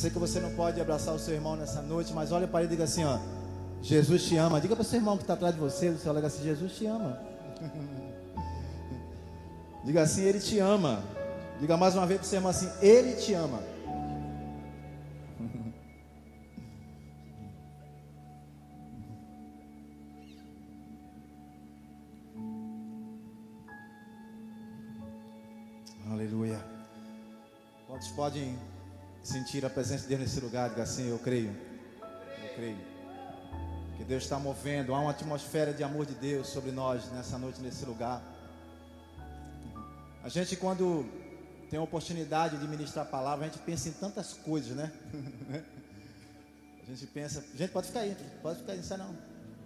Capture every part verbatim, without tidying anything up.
sei que você não pode abraçar o seu irmão nessa noite, mas olha para ele e diga assim, ó, Jesus te ama. Diga para o seu irmão que está atrás de você, do seu lado, assim, Jesus te ama. Diga assim, ele te ama. Diga mais uma vez para o seu irmão assim, ele te ama. Aleluia. Quantos podem sentir a presença de Deus nesse lugar? Diga assim, eu creio. Eu creio. Que Deus está movendo. Há uma atmosfera de amor de Deus sobre nós nessa noite, nesse lugar. A gente, quando tem a oportunidade de ministrar a palavra, a gente pensa em tantas coisas, né? A gente pensa... Gente, pode ficar aí. Pode ficar aí, não sai não.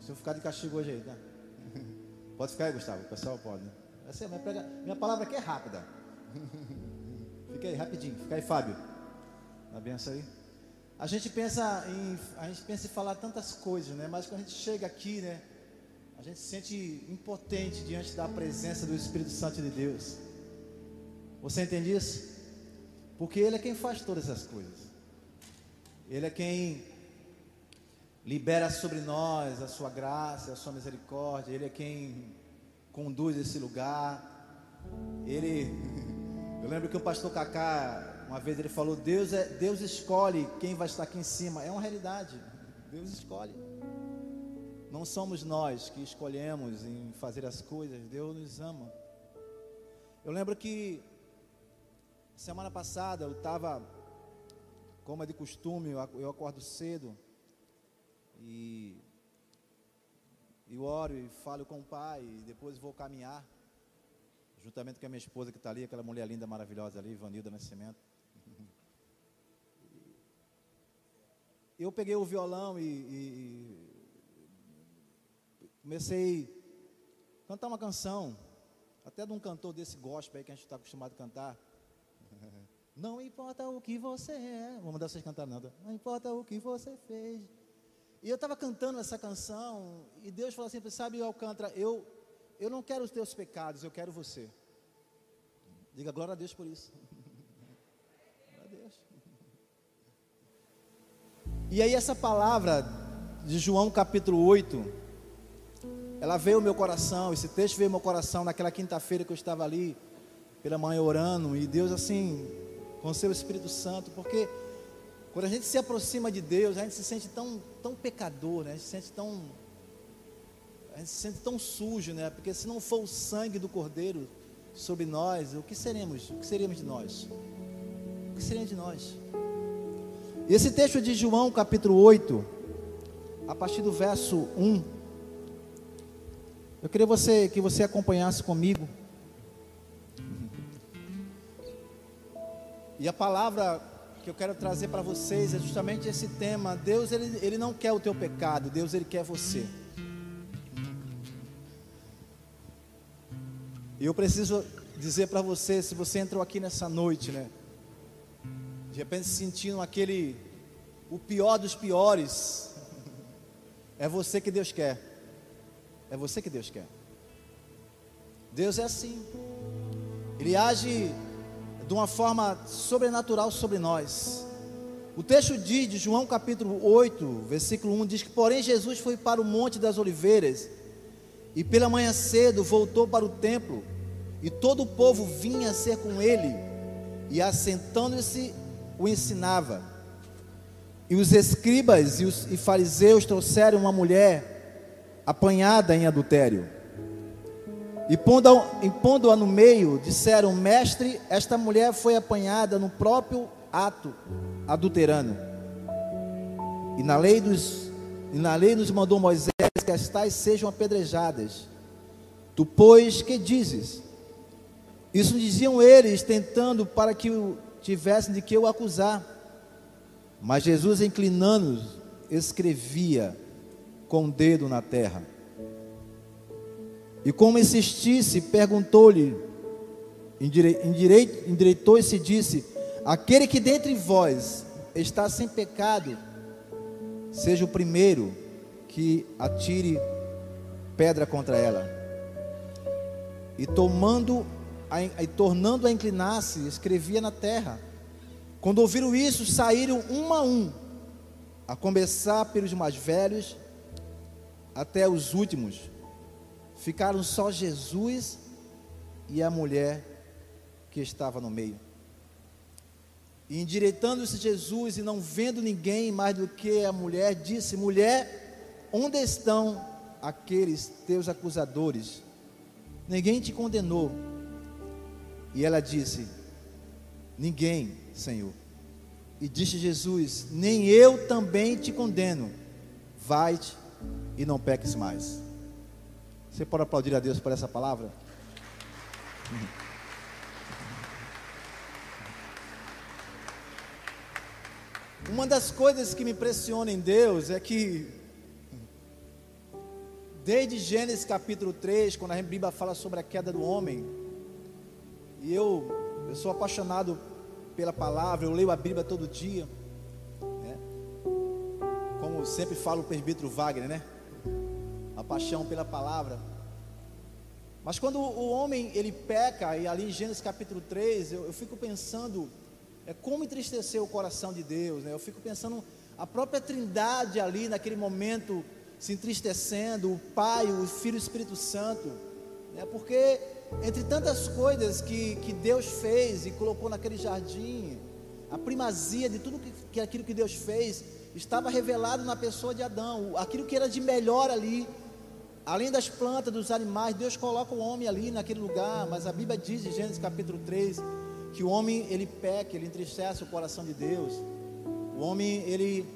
Se eu ficar de castigo hoje aí, tá? Pode ficar aí, Gustavo. O pessoal pode, né? Essa é minha, prega... minha palavra aqui é rápida. Fica aí, rapidinho. Fica aí, Fábio. Dá benção aí. A gente pensa em... A gente pensa em falar tantas coisas, né? Mas quando a gente chega aqui, né? A gente se sente impotente diante da presença do Espírito Santo de Deus. Você entende isso? Porque Ele é quem faz todas essas coisas. Ele é quem libera sobre nós a sua graça, a sua misericórdia. Ele é quem conduz esse lugar. Ele, eu lembro que o pastor Cacá, uma vez ele falou, Deus, é, Deus escolhe quem vai estar aqui em cima. É uma realidade, Deus escolhe. Não somos nós que escolhemos em fazer as coisas, Deus nos ama. Eu lembro que semana passada eu estava, como é de costume, eu acordo cedo e eu oro e falo com o Pai e depois vou caminhar juntamente com a minha esposa que está ali, aquela mulher linda, maravilhosa ali, Vanilda Nascimento. Eu peguei o violão e, e, e comecei a cantar uma canção, até de um cantor desse gospel aí que a gente está acostumado a cantar. Não importa o que você é, vou mandar vocês cantar nada. Não importa o que você fez. E eu estava cantando essa canção e Deus falou assim, sabe, Alcântara, eu... Eu não quero os teus pecados, eu quero você. Diga glória a Deus por isso. Glória a Deus. E aí essa palavra de João capítulo oito, ela veio ao meu coração, esse texto veio ao meu coração naquela quinta-feira que eu estava ali, pela manhã orando, e Deus assim, com seu Espírito Santo, porque quando a gente se aproxima de Deus, a gente se sente tão, tão pecador, né? A gente se sente tão... A gente se sente tão sujo, né? Porque se não for o sangue do Cordeiro sobre nós, o que seremos? O que seremos de nós? O que seremos de nós? Esse texto de João, capítulo oito, a partir do verso um, eu queria você, que você acompanhasse comigo. E a palavra que eu quero trazer para vocês é justamente esse tema. Deus, ele, ele não quer o teu pecado, Deus, ele quer você. E eu preciso dizer para você, se você entrou aqui nessa noite, né? De repente sentindo aquele, o pior dos piores, é você que Deus quer. É você que Deus quer. Deus é assim. Ele age de uma forma sobrenatural sobre nós. O texto diz, de João capítulo oito, versículo um, diz que, porém, Jesus foi para o Monte das Oliveiras, e pela manhã cedo voltou para o templo, e todo o povo vinha ser com ele, e assentando-se o ensinava. E os escribas e os e fariseus trouxeram uma mulher apanhada em adultério, e pondo-a, e pondo-a no meio, disseram, mestre, esta mulher foi apanhada no próprio ato adulterando, e na lei dos e na lei nos mandou Moisés que as tais sejam apedrejadas. Tu, pois, que dizes? Isso diziam eles, tentando para que tivessem de que o acusar. Mas Jesus, inclinando, escrevia com o dedo na terra. E como insistisse, perguntou-lhe, endireitou-se e disse, aquele que dentre vós está sem pecado, seja o primeiro que atire pedra contra ela. E tomando a, e tornando a inclinar-se, escrevia na terra. Quando ouviram isso, saíram um a um, a começar pelos mais velhos até os últimos. Ficaram só Jesus e a mulher que estava no meio. E endireitando-se Jesus e não vendo ninguém mais do que a mulher, disse: mulher, onde estão aqueles teus acusadores? Ninguém te condenou? E ela disse: ninguém, Senhor. E disse Jesus: nem eu também te condeno, vai-te e não peques mais. Você pode aplaudir a Deus por essa palavra? Uma das coisas que me impressiona em Deus é que, desde Gênesis capítulo três, quando a Bíblia fala sobre a queda do homem, e eu, eu sou apaixonado pela palavra, eu leio a Bíblia todo dia, né? Como sempre fala o presbítero Wagner, né? A paixão pela palavra. Mas quando o homem ele peca, e ali em Gênesis capítulo três, eu, eu fico pensando, é como entristeceu o coração de Deus, né? Eu fico pensando a própria Trindade ali naquele momento se entristecendo, o Pai, o Filho e o Espírito Santo, né? Porque entre tantas coisas que, que Deus fez e colocou naquele jardim, a primazia de tudo que, que aquilo que Deus fez estava revelado na pessoa de Adão. Aquilo que era de melhor ali, além das plantas, dos animais, Deus coloca o homem ali naquele lugar. Mas a Bíblia diz em Gênesis capítulo três que o homem ele peca, ele entristece o coração de Deus. O homem ele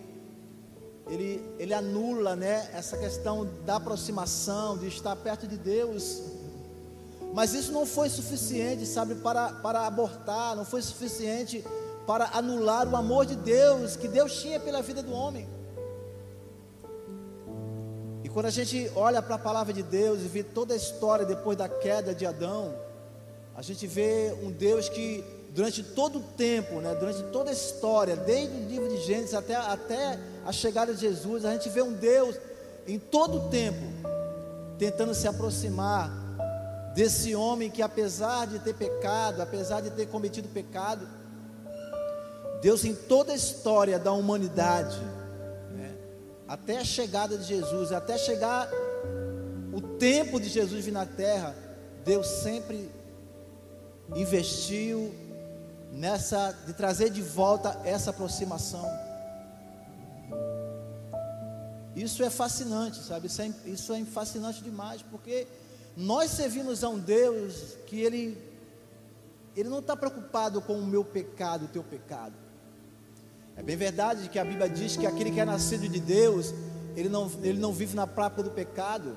ele, ele anula, né, essa questão da aproximação, de estar perto de Deus. Mas isso não foi suficiente, sabe, para, para abortar, não foi suficiente para anular o amor de Deus que Deus tinha pela vida do homem. E quando a gente olha para a palavra de Deus e vê toda a história depois da queda de Adão, a gente vê um Deus que durante todo o tempo, né, durante toda a história, desde o livro de Gênesis até, até a chegada de Jesus, a gente vê um Deus em todo o tempo tentando se aproximar desse homem que, apesar de ter pecado, apesar de ter cometido pecado, Deus em toda a história da humanidade, né, até a chegada de Jesus, até chegar o tempo de Jesus vir na terra, Deus sempre investiu nessa, de trazer de volta essa aproximação. Isso é fascinante, sabe? Isso é, isso é fascinante demais, porque nós servimos a um Deus que Ele, ele não está preocupado com o meu pecado, o teu pecado. É bem verdade que a Bíblia diz que aquele que é nascido de Deus, ele não, ele não vive na prática do pecado.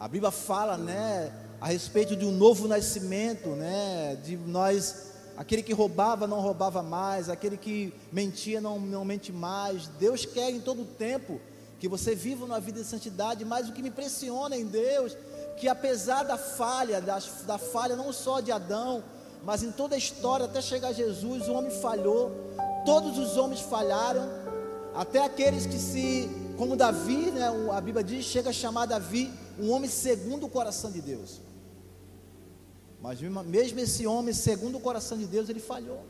A Bíblia fala, né, a respeito de um novo nascimento, né, de nós, aquele que roubava não roubava mais, aquele que mentia não, não mente mais. Deus quer em todo o tempo que você viva uma vida de santidade, mas o que me impressiona em Deus, que apesar da falha, da, da falha não só de Adão, mas em toda a história, até chegar Jesus, o homem falhou, todos os homens falharam, até aqueles que se, como Davi, né, a Bíblia diz, chega a chamar Davi, um homem segundo o coração de Deus. Mas mesmo esse homem segundo o coração de Deus, ele falhou,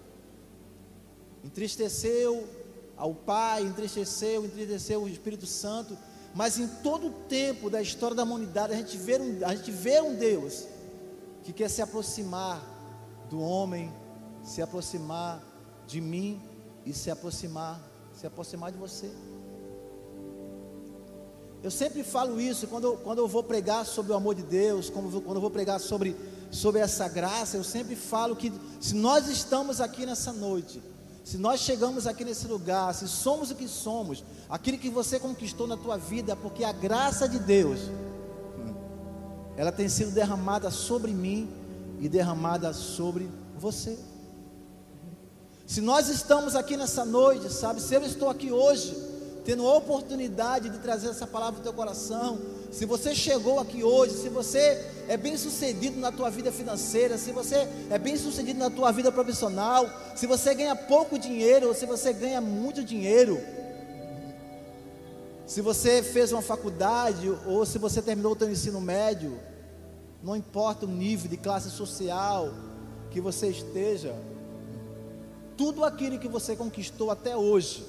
entristeceu ao Pai, entristeceu, entristeceu o Espírito Santo. Mas em todo o tempo da história da humanidade, a gente vê um, a gente vê um Deus que quer se aproximar do homem, se aproximar de mim e se aproximar, se aproximar de você. Eu sempre falo isso quando, quando eu vou pregar sobre o amor de Deus, quando, quando eu vou pregar sobre, sobre essa graça. Eu sempre falo que se nós estamos aqui nessa noite, se nós chegamos aqui nesse lugar, se somos o que somos, aquilo que você conquistou na tua vida, porque a graça de Deus, ela tem sido derramada sobre mim e derramada sobre você. Se nós estamos aqui nessa noite, sabe, se eu estou aqui hoje tendo a oportunidade de trazer essa palavra para o teu coração, se você chegou aqui hoje, se você é bem sucedido na tua vida financeira, se você é bem sucedido na tua vida profissional, se você ganha pouco dinheiro ou se você ganha muito dinheiro, se você fez uma faculdade ou se você terminou o teu ensino médio, não importa o nível de classe social que você esteja, tudo aquilo que você conquistou até hoje,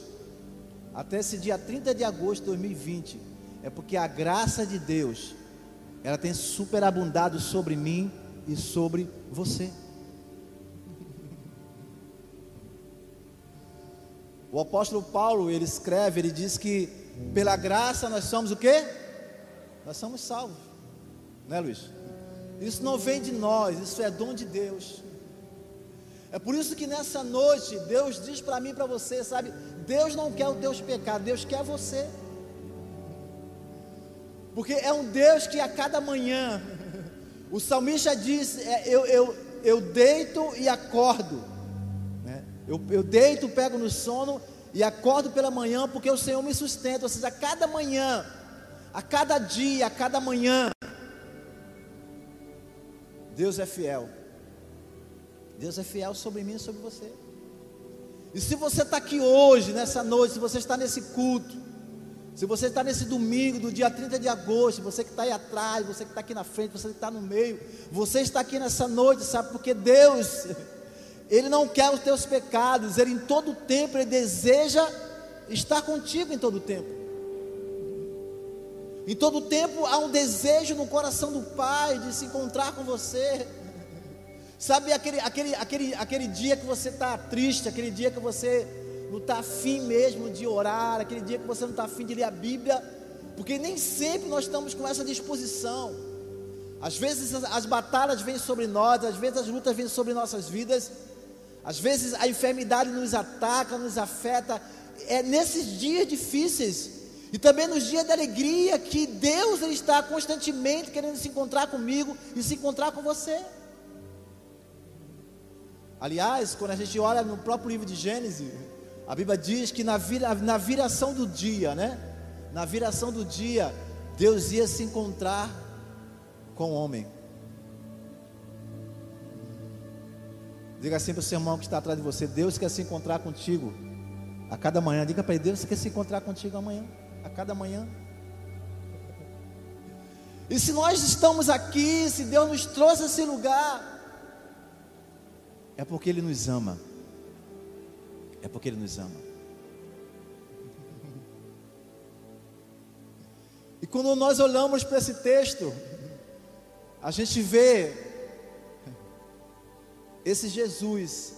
até esse dia trinta de agosto de dois mil e vinte, é porque a graça de Deus, ela tem superabundado sobre mim e sobre você. O apóstolo Paulo, ele escreve, ele diz que pela graça nós somos o quê? Nós somos salvos, né, Luiz? Isso não vem de nós, isso é dom de Deus. É por isso que nessa noite Deus diz para mim e para você, sabe? Deus não quer os teus pecados, Deus quer você. Porque é um Deus que a cada manhã, o salmista diz, eu, eu, eu deito e acordo, né? eu, eu deito, pego no sono e acordo pela manhã, porque o Senhor me sustenta. Ou seja, a cada manhã, a cada dia, a cada manhã, Deus é fiel. Deus é fiel sobre mim e sobre você. E se você está aqui hoje, nessa noite, se você está nesse culto, se você está nesse domingo do dia trinta de agosto, você que está aí atrás, você que está aqui na frente, você que está no meio, você está aqui nessa noite, sabe? Porque Deus, Ele não quer os teus pecados, Ele em todo tempo, Ele deseja estar contigo em todo tempo. Em todo tempo há um desejo no coração do Pai de se encontrar com você. Sabe aquele, aquele, aquele, aquele dia que você está triste, aquele dia que você não está afim mesmo de orar, aquele dia que você não está afim de ler a Bíblia, porque nem sempre nós estamos com essa disposição. Às vezes as, as batalhas vêm sobre nós, às vezes as lutas vêm sobre nossas vidas, às vezes a enfermidade nos ataca, nos afeta. É nesses dias difíceis e também nos dias da alegria que Deus, Ele está constantemente querendo se encontrar comigo e se encontrar com você. Aliás, quando a gente olha no próprio livro de Gênesis, a Bíblia diz que na, vira, na viração do dia, né? Na viração do dia, Deus ia se encontrar com o homem. Diga assim para o seu irmão que está atrás de você: Deus quer se encontrar contigo a cada manhã. Diga para ele: Deus quer se encontrar contigo amanhã, a cada manhã. E se nós estamos aqui, se Deus nos trouxe a esse lugar, é porque Ele nos ama, é porque Ele nos ama. E quando nós olhamos para esse texto, a gente vê esse Jesus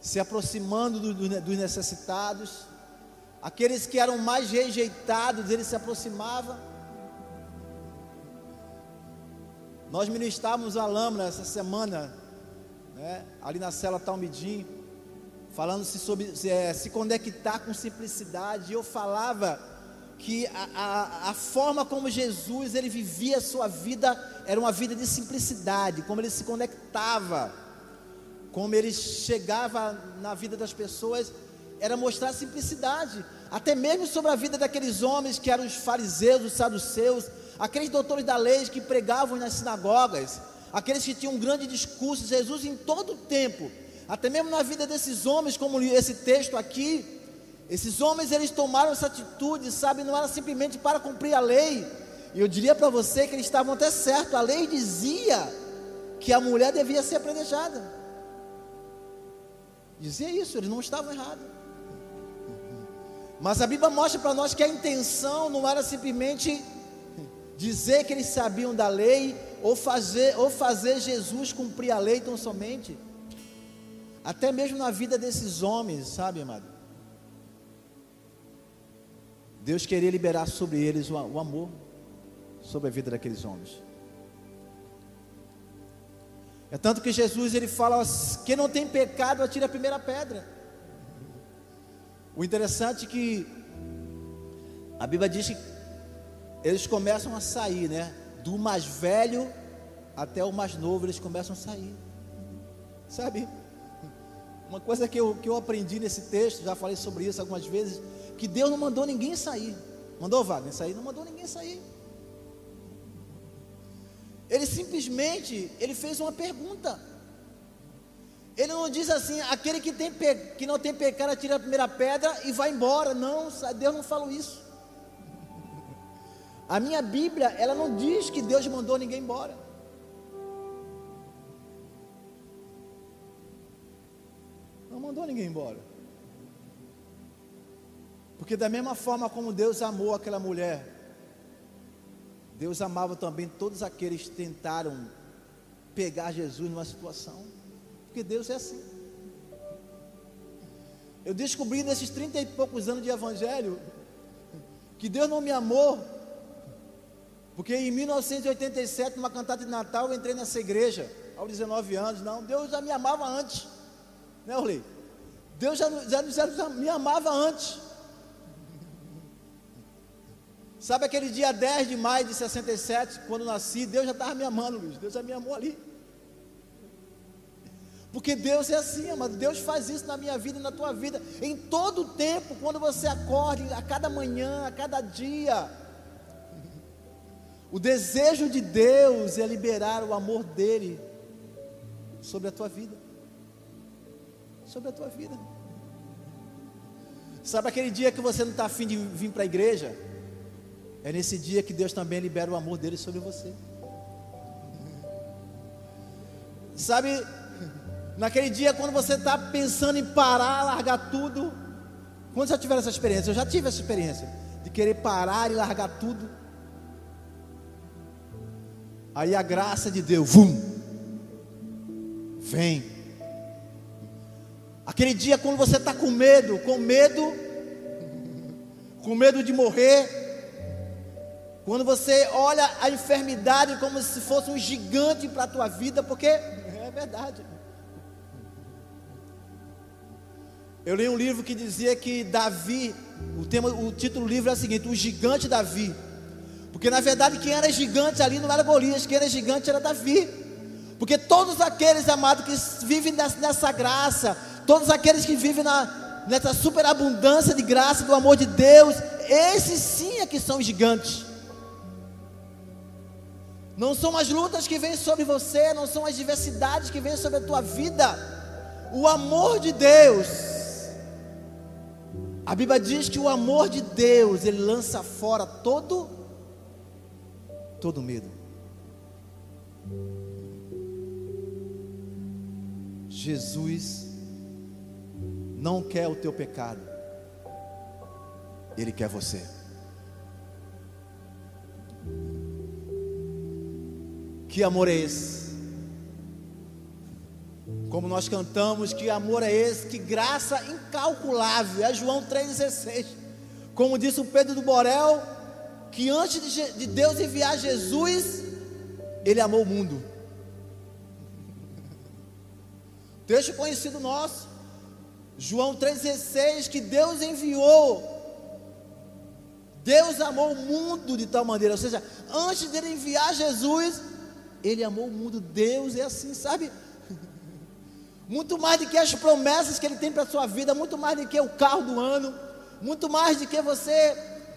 se aproximando do, do, dos necessitados, aqueles que eram mais rejeitados, Ele se aproximava. Nós ministramos a Lâmina essa semana, É, ali na cela Talmidim, falando-se sobre é, se conectar com simplicidade. Eu falava que a, a, a forma como Jesus, Ele vivia a sua vida, era uma vida de simplicidade, como Ele se conectava, como Ele chegava na vida das pessoas, era mostrar simplicidade, até mesmo sobre a vida daqueles homens que eram os fariseus, os saduceus, aqueles doutores da lei que pregavam nas sinagogas, aqueles que tinham um grande discurso. Jesus em todo o tempo, até mesmo na vida desses homens, como esse texto aqui, esses homens, eles tomaram essa atitude, sabe? Não era simplesmente para cumprir a lei. E eu diria para você que eles estavam até certos. A lei dizia que a mulher devia ser apedrejada, dizia isso, eles não estavam errados. Mas a Bíblia mostra para nós que a intenção não era simplesmente dizer que eles sabiam da lei, ou fazer, ou fazer Jesus cumprir a lei tão somente. Até mesmo na vida desses homens, sabe, amado? Deus queria liberar sobre eles o, o amor, sobre a vida daqueles homens. É tanto que Jesus, Ele fala: quem não tem pecado, atire a primeira pedra. O interessante é que a Bíblia diz que eles começam a sair, né? Do mais velho até o mais novo, eles começam a sair. Sabe? Uma coisa que eu, que eu aprendi nesse texto, já falei sobre isso algumas vezes, que Deus não mandou ninguém sair. Mandou Wagner sair? Não mandou ninguém sair. Ele simplesmente, Ele fez uma pergunta. Ele não diz assim: aquele que, tem pe... que não tem pecado, atira a primeira pedra e vai embora. Não, Deus não falou isso. A minha Bíblia, ela não diz que Deus mandou ninguém embora. Não mandou ninguém embora. Porque da mesma forma como Deus amou aquela mulher, Deus amava também todos aqueles que tentaram pegar Jesus numa situação. Porque Deus é assim. Eu descobri nesses trinta e poucos anos de evangelho que Deus não me amou, porque em mil novecentos e oitenta e sete, numa cantata de Natal, eu entrei nessa igreja aos dezenove anos. Não, Deus já me amava antes, né, Orley? Deus já, já, já, já me amava antes. Sabe aquele dia dez de maio de sessenta e sete, quando eu nasci? Deus já estava me amando, Luiz. Deus já me amou ali. Porque Deus é assim, amado. Deus faz isso na minha vida e na tua vida. Em todo o tempo, quando você acorda, a cada manhã, a cada dia. O desejo de Deus é liberar o amor dele sobre a tua vida. Sobre a tua vida. Sabe aquele dia que você não está afim de vir para a igreja? É nesse dia que Deus também libera o amor dele sobre você. Sabe, naquele dia quando você está pensando em parar, largar tudo. Quando já tiveram essa experiência? Eu já tive essa experiência de querer parar e largar tudo. Aí a graça de Deus, vum, vem. Aquele dia quando você está com medo, com medo, com medo de morrer. Quando você olha a enfermidade como se fosse um gigante para a tua vida, porque é verdade. Eu li um livro que dizia que Davi, o, tema, o título do livro é o seguinte, o gigante Davi. Porque na verdade quem era gigante ali não era Golias, quem era gigante era Davi. Porque todos aqueles, amados, que vivem nessa graça, todos aqueles que vivem na, nessa superabundância de graça, do amor de Deus, esses sim é que são gigantes. Não são as lutas que vêm sobre você, não são as diversidades que vêm sobre a tua vida. O amor de Deus. A Bíblia diz que o amor de Deus, ele lança fora todo, todo medo. Jesus não quer o teu pecado. Ele quer você. Que amor é esse? Como nós cantamos, que amor é esse? Que graça incalculável. É João três dezesseis. Como disse o Pedro do Borel, que antes de, de Deus enviar Jesus, ele amou o mundo. Texto conhecido nosso, João três dezesseis, que Deus enviou. Deus amou o mundo de tal maneira, ou seja, antes dele enviar Jesus, ele amou o mundo. Deus é assim, sabe? Muito mais do que as promessas que ele tem para a sua vida, muito mais do que o carro do ano, muito mais do que você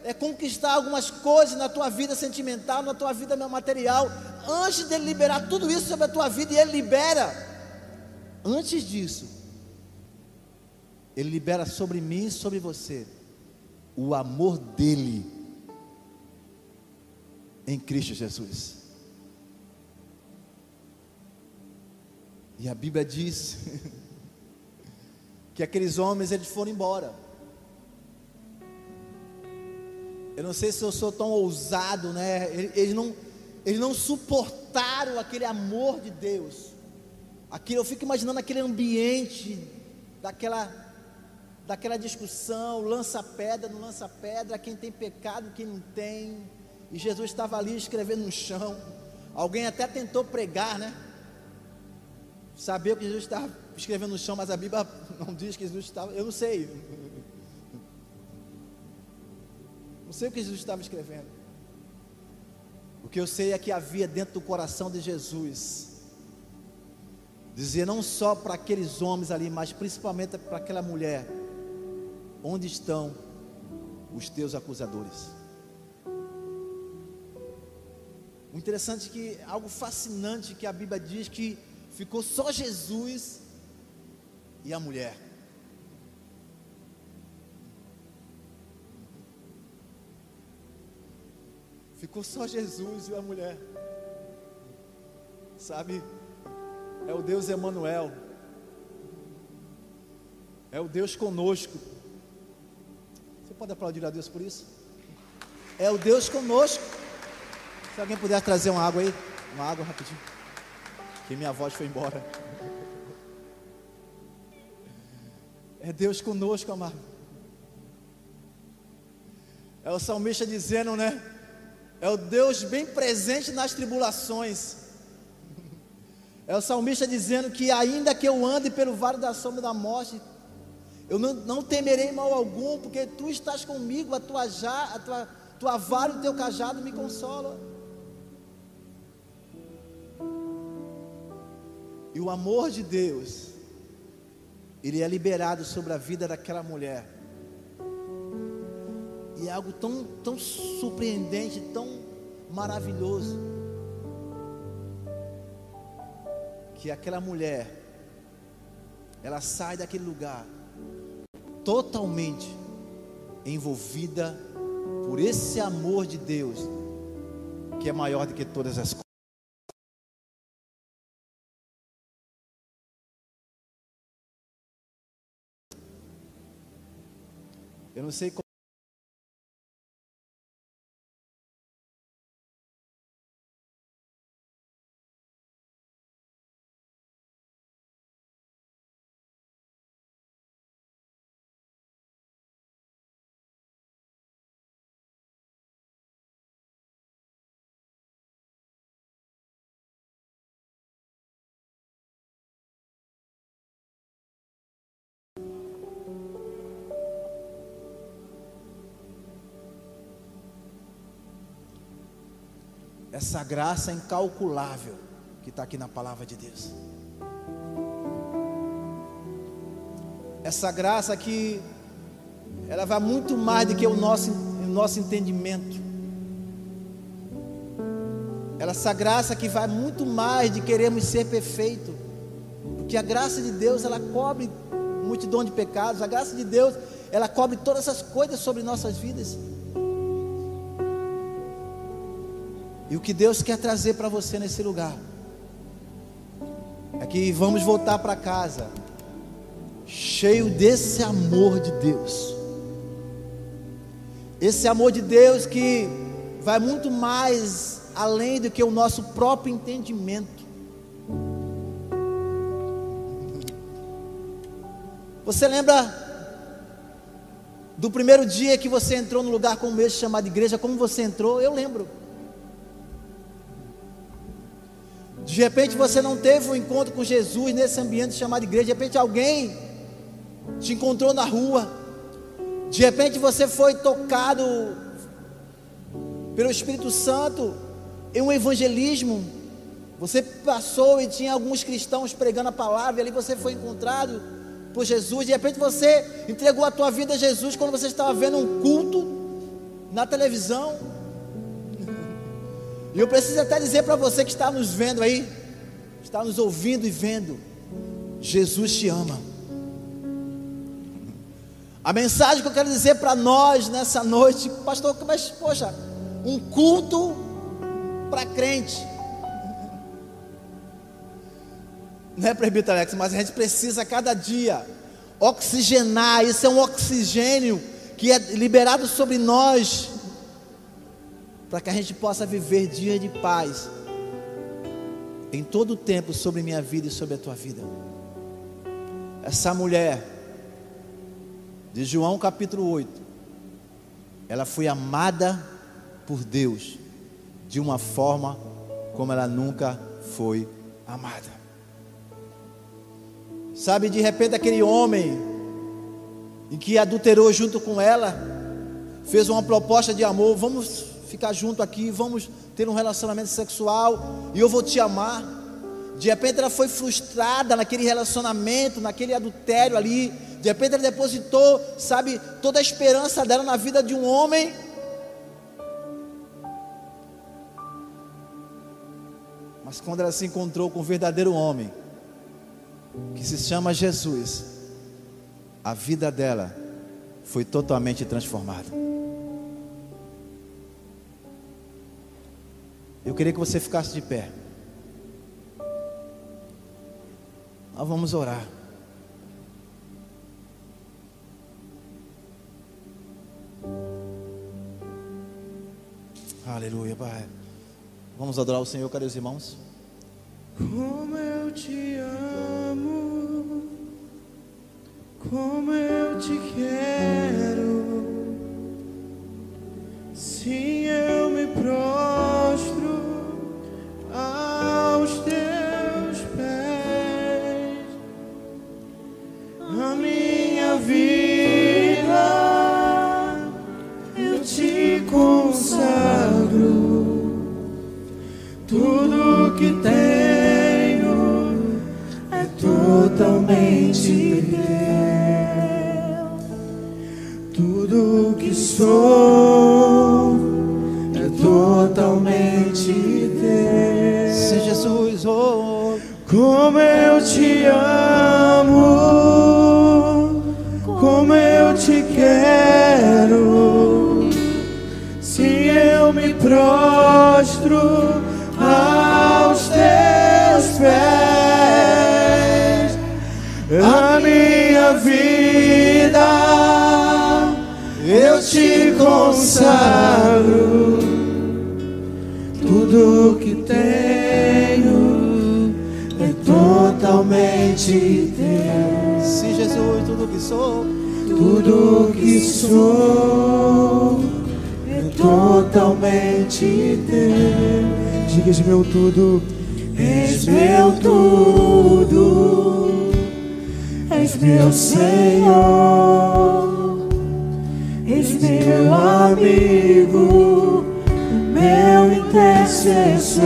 é, conquistar algumas coisas na tua vida sentimental, na tua vida material. Antes dele liberar tudo isso sobre a tua vida, e ele libera. Antes disso, ele libera sobre mim e sobre você o amor dele em Cristo Jesus. E a Bíblia diz que aqueles homens, eles foram embora. Eu não sei se eu sou tão ousado, né? Eles não, eles não suportaram aquele amor de Deus. Aquilo, eu fico imaginando aquele ambiente daquela, daquela discussão, lança pedra, não lança pedra, quem tem pecado, quem não tem. E Jesus estava ali escrevendo no chão. Alguém até tentou pregar, né? Sabia que Jesus estava escrevendo no chão, mas a Bíblia não diz que Jesus estava, eu não sei, não sei o que Jesus estava escrevendo. O que eu sei é que havia dentro do coração de Jesus, dizia não só para aqueles homens ali, mas principalmente para aquela mulher, onde estão os teus acusadores? O interessante é que, algo fascinante que a Bíblia diz que ficou só Jesus e a mulher. Ficou só Jesus e a mulher. Sabe? É o Deus Emanuel. é o Deus conosco. Você pode aplaudir a Deus por isso? É o Deus conosco. Se alguém puder trazer uma água aí, uma água rapidinho, que minha voz foi embora. É Deus conosco, amado. É o salmista dizendo, né? É o Deus bem presente nas tribulações. É o salmista dizendo que ainda que eu ande pelo vale da sombra da morte, eu não, não temerei mal algum, porque tu estás comigo, a tua, já, a tua, tua vara e o teu cajado me consolam. E o amor de Deus, ele é liberado sobre a vida daquela mulher. E é algo tão, tão surpreendente, tão maravilhoso, que aquela mulher, ela sai daquele lugar totalmente envolvida por esse amor de Deus, que é maior do que todas as coisas. Eu não sei como. Essa graça incalculável que está aqui na palavra de Deus, essa graça que ela vai muito mais do que o nosso, o nosso entendimento, essa graça que vai muito mais de querermos ser perfeito, porque a graça de Deus, ela cobre multidão de pecados. A graça de Deus, ela cobre todas essas coisas sobre nossas vidas. E o que Deus quer trazer para você nesse lugar é que vamos voltar para casa cheio desse amor de Deus. Esse amor de Deus que vai muito mais além do que o nosso próprio entendimento. Você lembra do primeiro dia que você entrou no lugar como esse chamado igreja? Como você entrou? Eu lembro. De repente você não teve um encontro com Jesus nesse ambiente chamado igreja. De repente alguém te encontrou na rua. De repente você foi tocado pelo Espírito Santo em um evangelismo. Você passou e tinha alguns cristãos pregando a palavra, e ali você foi encontrado por Jesus. De repente você entregou a tua vida a Jesus quando você estava vendo um culto na televisão. E eu preciso até dizer para você que está nos vendo aí, está nos ouvindo e vendo, Jesus te ama. A mensagem que eu quero dizer para nós nessa noite, pastor, mas poxa, um culto para crente, não é, presbítero Alex? Mas a gente precisa a cada dia oxigenar. Isso é um oxigênio que é liberado sobre nós, para que a gente possa viver dias de paz em todo o tempo sobre minha vida e sobre a tua vida. Essa mulher de João capítulo oito, ela foi amada por Deus de uma forma como ela nunca foi amada. Sabe, de repente aquele homem em que adulterou junto com ela fez uma proposta de amor: vamos ficar junto aqui, vamos ter um relacionamento sexual e eu vou te amar. De repente ela foi frustrada naquele relacionamento, naquele adultério ali. De repente ela depositou, sabe, toda a esperança dela na vida de um homem. Mas quando ela se encontrou com o verdadeiro homem, que se chama Jesus, a vida dela foi totalmente transformada. Eu queria que você ficasse de pé. Nós vamos orar. Aleluia, Pai. Vamos adorar o Senhor, cadê os irmãos? Como eu te amo, como eu te quero. Sim, eu me prostro aos teus pés. A minha vida eu te consagro. Tudo que tenho é totalmente teu. Tudo que sou é totalmente teu. Se Jesus, oh, oh. Como eu te amo, como eu te quero. Se eu me prostro aos teus pés, a minha vida eu te consagro. Tudo que tenho é totalmente teu. Sim, Jesus, tudo que sou, tudo que sou é totalmente teu. Diga-se meu tudo, és meu tudo, és meu Senhor, és meu amigo, meu intercessor,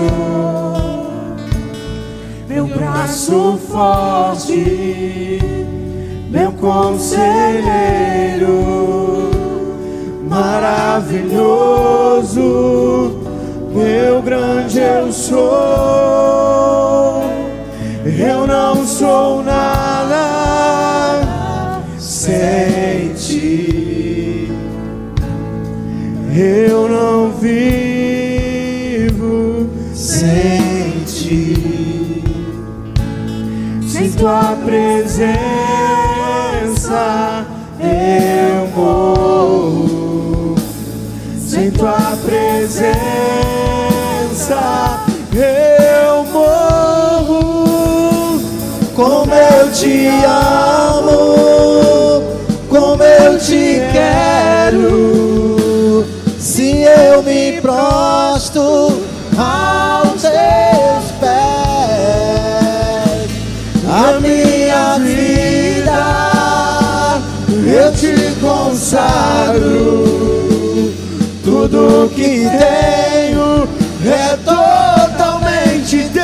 meu braço forte, meu conselheiro, maravilhoso. Meu grande eu sou, eu não sou nada sem ti, eu não vivo sem ti, sem tua presença eu morro, sem tua presença. Eu morro, como eu te amo, como eu te quero. Se eu me prostro aos teus pés, a minha vida eu te consagro. Tudo que tenho é totalmente teu.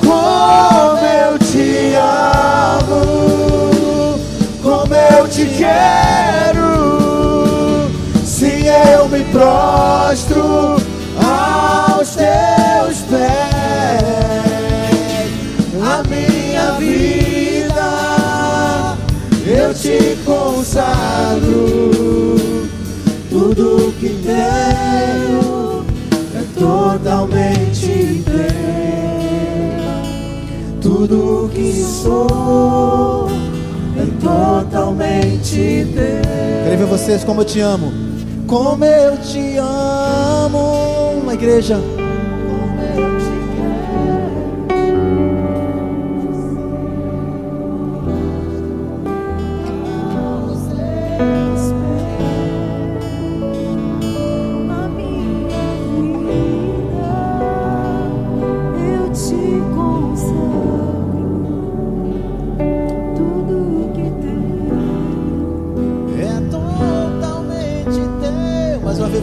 Como eu te amo, como eu te quero. Se eu me prostro aos teus pés, a minha vida eu te consagro. Tudo que tenho totalmente teu, tudo que sou é totalmente teu. Quero ver vocês como eu te amo, como eu te amo, uma igreja. Como eu te quero.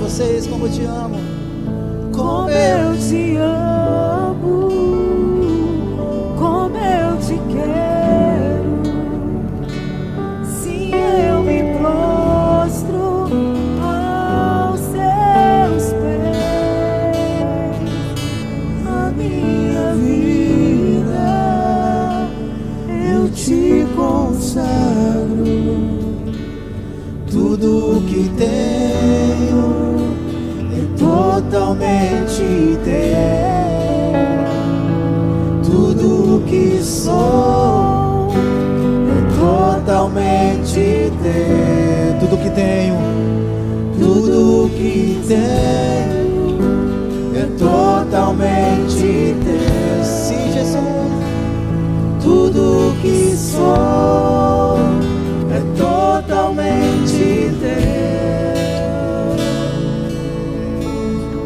Vocês, como eu te amo, como eu te amo, como eu te quero. Se eu me prostro aos seus pés, a minha vida eu te consagro. Tudo que tenho totalmente teu, tudo que sou é totalmente teu, tudo que tenho, tudo que que tem é totalmente teu. Sim, Jesus, tudo que sou é totalmente teu.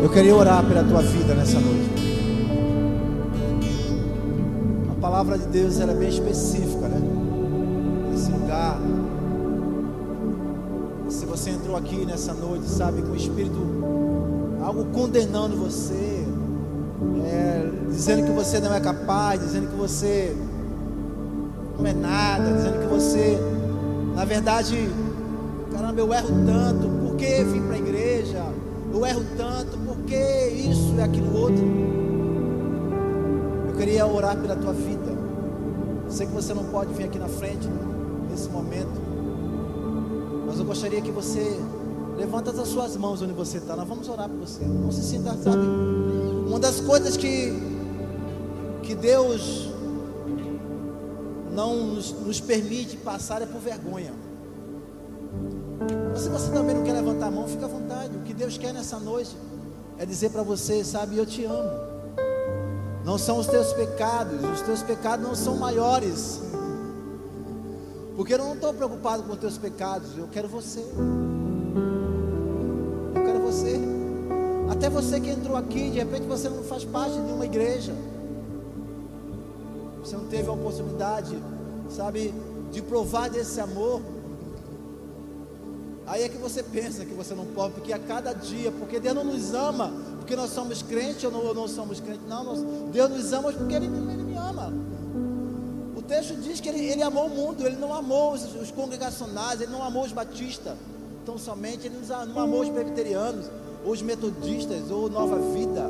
Eu queria orar pela tua vida nessa noite. A palavra de Deus, ela é bem específica, né? Esse lugar, se você entrou aqui nessa noite, sabe, com o Espírito, algo condenando você, é, dizendo que você não é capaz, dizendo que você não é nada, dizendo que você, na verdade, caramba, eu erro tanto, por que vim para a igreja? Eu erro tanto, por que isso e aquilo outro? Eu queria orar pela tua vida. Eu sei que você não pode vir aqui na frente, nesse momento, mas eu gostaria que você levanta as suas mãos onde você está. Nós vamos orar por você. Não se sinta, sabe? Uma das coisas que que Deus não nos, nos permite passar é por vergonha. Mas se você também não quer levantar a mão, fica à vontade. O que Deus quer nessa noite é dizer para você, sabe, eu te amo. Não são os teus pecados. Os teus pecados não são maiores. Porque eu não estou preocupado com os teus pecados. Eu quero você. Eu quero você. Até você que entrou aqui, de repente você não faz parte de nenhuma igreja. Você não teve a oportunidade, sabe, de provar desse amor. Aí é que você pensa que você não pode, porque a cada dia, porque Deus não nos ama, porque nós somos crentes ou não, ou não somos crentes. Não, nós, Deus nos ama porque Ele, Ele me ama. O texto diz que ele, ele amou o mundo. Ele não amou os, os congregacionais, Ele não amou os batistas, tão somente. Ele não amou os presbiterianos, ou os metodistas, ou Nova Vida.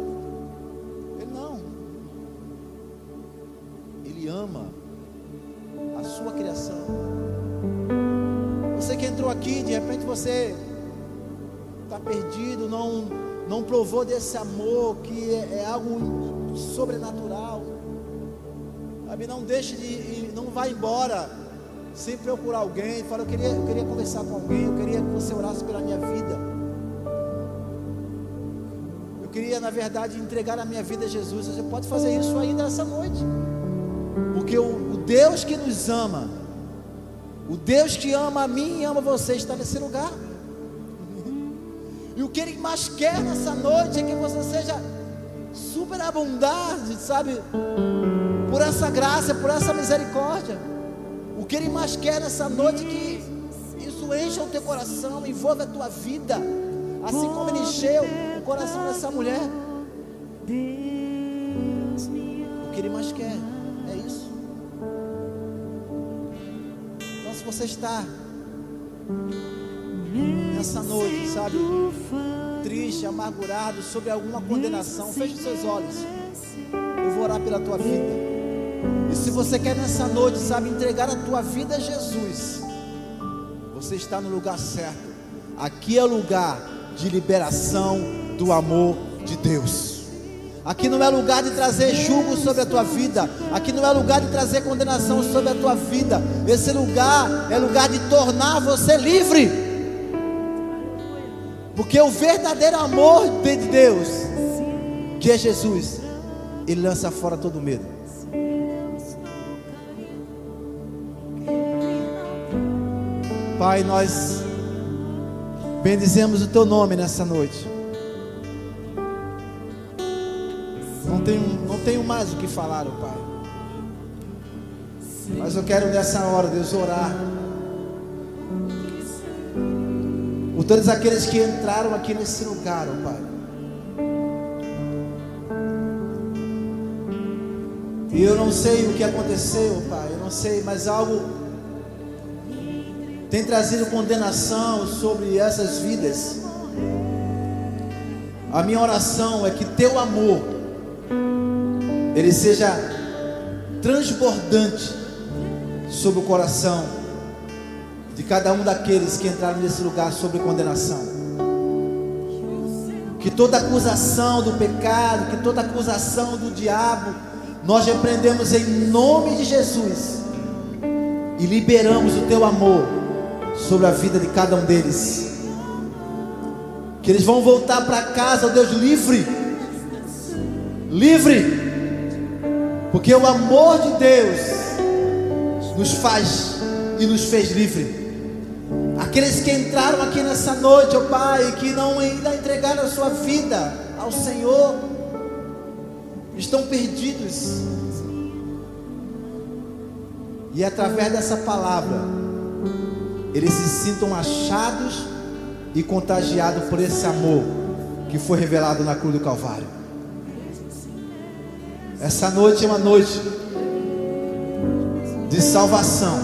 Ele não. Ele ama a sua criação. Você que entrou aqui, de repente você está perdido, não, não provou desse amor que é, é algo sobrenatural. Não deixe de ir, não vá embora sem procurar alguém. Fala, eu queria, eu queria conversar com alguém, eu queria que você orasse pela minha vida. Eu queria, na verdade, entregar a minha vida a Jesus. Você pode fazer isso ainda essa noite, porque o, o Deus que nos ama, o Deus que ama a mim e ama você, está nesse lugar. E o que Ele mais quer nessa noite é que você seja superabundante, sabe, por essa graça, por essa misericórdia. O que Ele mais quer nessa noite é que isso encha o teu coração, envolva a tua vida, assim como Ele encheu o coração dessa mulher. O que Ele mais quer é isso. Então, se você está nessa noite, sabe, triste, amargurado, sobre alguma condenação, feche os seus olhos. Eu vou orar pela tua vida. E se você quer nessa noite, sabe, entregar a tua vida a Jesus, você está no lugar certo. Aqui é o lugar de liberação do amor de Deus. Aqui não é lugar de trazer jugo sobre a tua vida. Aqui não é lugar de trazer condenação sobre a tua vida. Esse lugar é lugar de tornar você livre. Porque o verdadeiro amor de Deus, que é Jesus, Ele lança fora todo medo. Pai, nós bendizemos o Teu nome nessa noite. Não tenho, não tenho mais o que falar, oh Pai. Mas eu quero nessa hora, Deus, orar por todos aqueles que entraram aqui nesse lugar, oh Pai. E eu não sei o que aconteceu, oh Pai. Eu não sei, mas algo tem trazido condenação sobre essas vidas. A minha oração é que Teu amor, Ele seja transbordante sobre o coração de cada um daqueles que entraram nesse lugar sobre condenação. Que toda acusação do pecado, que toda acusação do diabo, nós repreendemos em nome de Jesus e liberamos o Teu amor sobre a vida de cada um deles. que eles vão voltar para casa, Deus, livre, livre, porque o amor de Deus nos faz e nos fez livre. Aqueles que entraram aqui nessa noite, ó Pai, que não ainda entregaram a sua vida ao Senhor, estão perdidos, e através dessa palavra eles se sintam achados e contagiados por esse amor que foi revelado na cruz do Calvário. Essa noite é uma noite de salvação,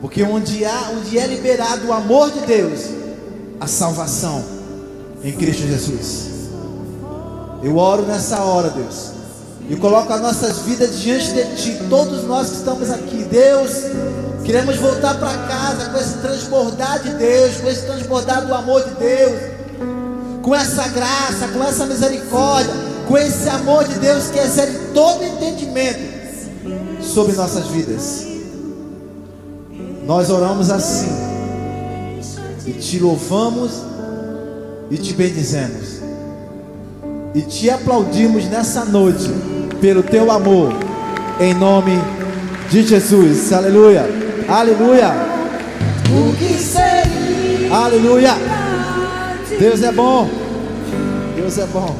porque onde há, onde é liberado o amor de Deus, a salvação em Cristo Jesus. Eu oro nessa hora, Deus, e coloco as nossas vidas diante de Ti, todos nós que estamos aqui, Deus. Queremos voltar para casa com esse transbordar de Deus, com esse transbordar do amor de Deus, com essa graça, com essa misericórdia, com esse amor de Deus que excede todo entendimento sobre nossas vidas. Nós oramos assim e Te louvamos e Te bendizemos e Te aplaudimos nessa noite pelo Teu amor, em nome de Jesus. Aleluia. Aleluia. O que seria? Aleluia. Deus é bom. Deus é bom.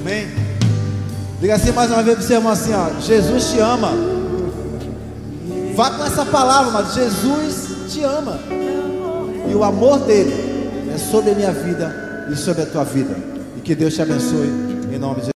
Amém. Diga assim mais uma vez para o seu irmão assim, ó: Jesus te ama. Vá com essa palavra, mas Jesus te ama. E o amor dele é sobre a minha vida e sobre a tua vida. E que Deus te abençoe em nome de Jesus.